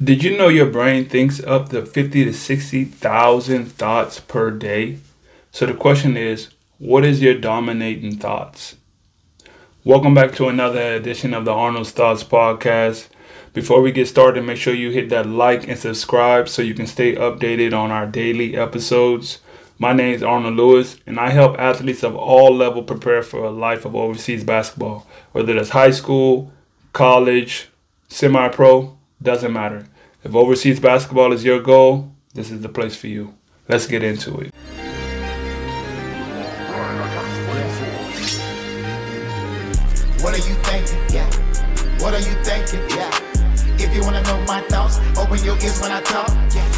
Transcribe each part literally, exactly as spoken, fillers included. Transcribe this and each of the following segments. Did you know your brain thinks up to fifty to sixty thousand thoughts per day? So the question is, what is your dominating thoughts? Welcome back to another edition of the Arnold's Thoughts podcast. Before we get started, make sure you hit that like and subscribe so you can stay updated on our daily episodes. My name is Arnold Lewis, and I help athletes of all levels prepare for a life of overseas basketball, whether that's high school, college, semi-pro, doesn't matter. If overseas basketball is your goal, this is the place for you. Let's get into it. What are you thinking? Yeah. What are you thinking? Yeah. If you want to know my thoughts, open your ears when I talk. Yeah.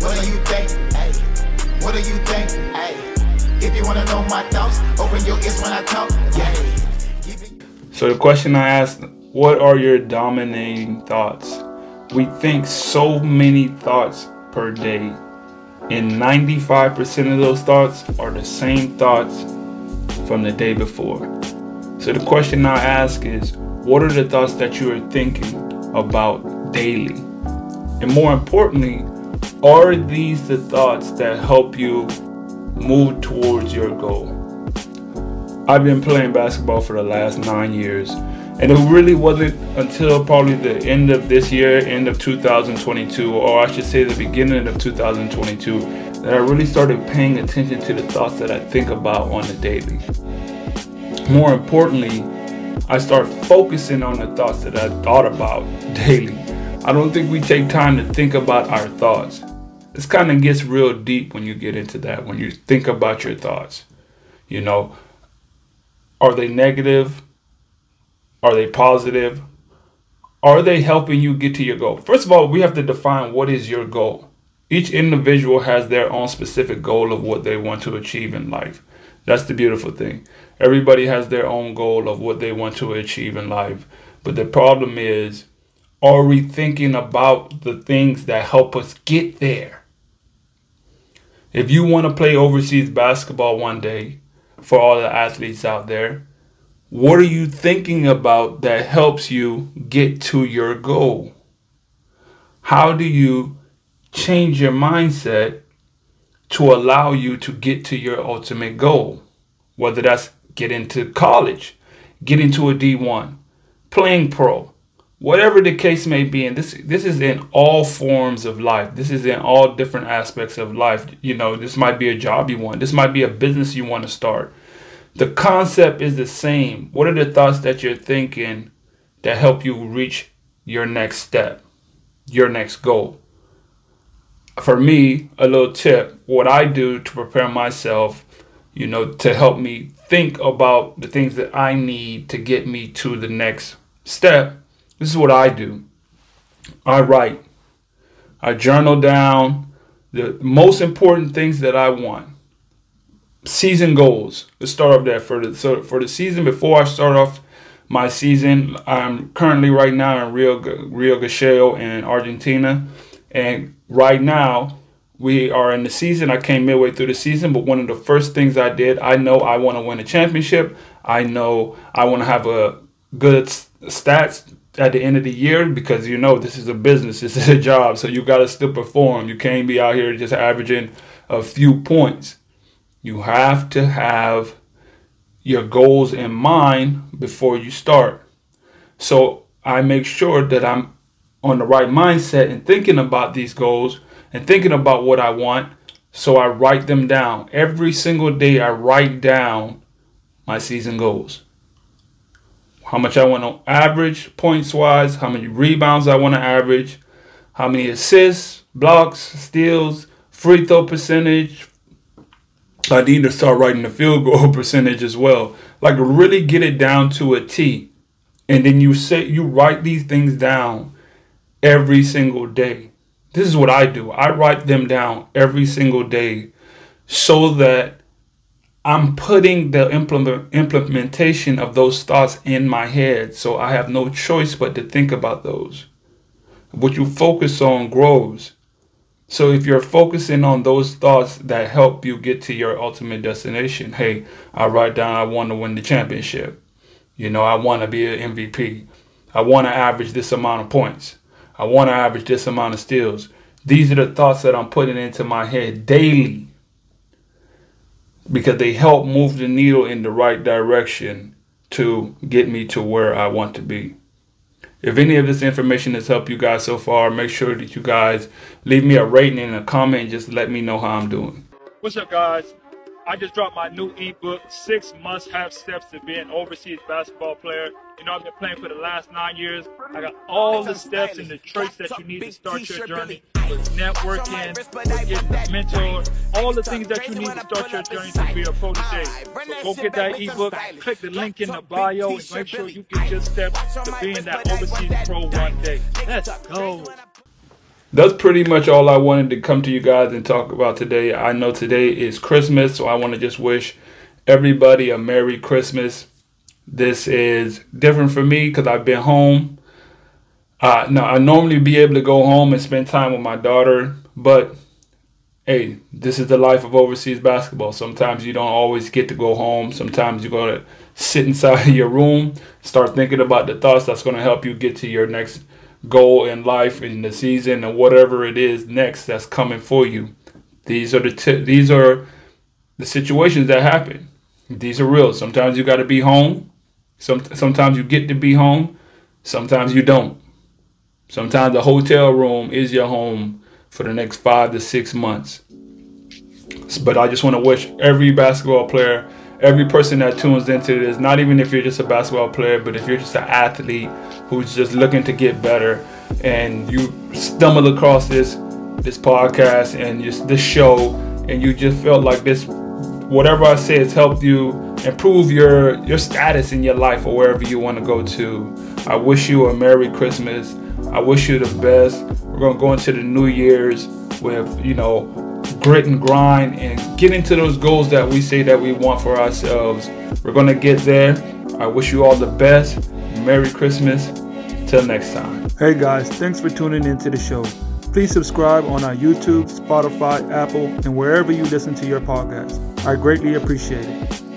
What are you thinking? Hey. What are you thinking? Hey. If you want to know my thoughts, open your ears when I talk. Yeah. So the question I asked, what are your dominating thoughts? We think so many thoughts per day, and ninety-five percent of those thoughts are the same thoughts from the day before. So the question I ask is, what are the thoughts that you are thinking about daily? And more importantly, are these the thoughts that help you move towards your goal? I've been playing basketball for the last nine years. And it really wasn't until probably the end of this year, end of two thousand twenty-two, or I should say the beginning of two thousand twenty-two, that I really started paying attention to the thoughts that I think about on the daily. More importantly, I start focusing on the thoughts that I thought about daily. I don't think we take time to think about our thoughts. This kind of gets real deep when you get into that, when you think about your thoughts. You know, are they negative? Are they positive? Are they helping you get to your goal? First of all, we have to define what is your goal. Each individual has their own specific goal of what they want to achieve in life. That's the beautiful thing. Everybody has their own goal of what they want to achieve in life. But the problem is, are we thinking about the things that help us get there? If you want to play overseas basketball one day, for all the athletes out there, what are you thinking about that helps you get to your goal? How do you change your mindset to allow you to get to your ultimate goal? Whether that's get into college, get into a D one, playing pro, whatever the case may be. And this this is in all forms of life. This is in all different aspects of life. You know, this might be a job you want. This might be a business you want to start. The concept is the same. What are the thoughts that you're thinking that help you reach your next step, your next goal? For me, a little tip, what I do to prepare myself, you know, to help me think about the things that I need to get me to the next step. This is what I do. I write. I journal down the most important things that I want. Season goals. Let's start off there. For the, so for the season, before I start off my season, I'm currently right now in Rio Rio Gallegos in Argentina. And right now, we are in the season. I came midway through the season, but one of the first things I did, I know I want to win a championship. I know I want to have a good stats at the end of the year because, you know, this is a business. This is a job. So you got to still perform. You can't be out here just averaging a few points. You have to have your goals in mind before you start. So I make sure that I'm on the right mindset and thinking about these goals and thinking about what I want. So I write them down. Every single day I write down my season goals. How much I want to average points wise, how many rebounds I want to average, how many assists, blocks, steals, free throw percentage. I need to start writing the field goal percentage as well. Like really get it down to a T. And then you say you write these things down every single day. This is what I do. I write them down every single day so that I'm putting the implement, implementation of those thoughts in my head. So I have no choice but to think about those. What you focus on grows. So if you're focusing on those thoughts that help you get to your ultimate destination, hey, I write down, I want to win the championship. You know, I want to be an M V P. I want to average this amount of points. I want to average this amount of steals. These are the thoughts that I'm putting into my head daily, because they help move the needle in the right direction to get me to where I want to be. If any of this information has helped you guys so far, make sure that you guys leave me a rating and a comment and just let me know how I'm doing. What's up, guys? I just dropped my new ebook, Six Must-Have Steps to Be an Overseas Basketball Player. You know, I've been playing for the last nine years. I got all the steps and the traits that you need to start your journey with networking, with getting a mentor, all the things that you need to start your journey to be a protege. So go get that ebook, click the link in the bio, and make sure you get your steps to being that overseas pro one day. Let's go. That's pretty much all I wanted to come to you guys and talk about today. I know today is Christmas, so I want to just wish everybody a Merry Christmas. This is different for me because I've been home. Uh, now, I normally be able to go home and spend time with my daughter, but hey, this is the life of overseas basketball. Sometimes you don't always get to go home. Sometimes you're going to sit inside your room, start thinking about the thoughts that's going to help you get to your next goal in life, in the season, and whatever it is next that's coming for you. These are the t- these are the situations that happen. These are real. Sometimes you got to be home. Some sometimes you get to be home. Sometimes you don't. Sometimes the hotel room is your home for the next five to six months. But I just want to wish every basketball player, every person that tunes into this, not even if you're just a basketball player, but if you're just an athlete who's just looking to get better, and you stumble across this this podcast and just this show, and you just felt like this, whatever I say, has helped you improve your your status in your life or wherever you want to go to. I wish you a Merry Christmas. I wish you the best. We're gonna go into the New Year's with, you know, grit and grind and get into those goals that we say that we want for ourselves. We're gonna get there. I wish you all the best. Merry Christmas. Till next time. Hey guys, thanks for tuning into the show. Please subscribe on our YouTube, Spotify, Apple, and wherever you listen to your podcast. I greatly appreciate it.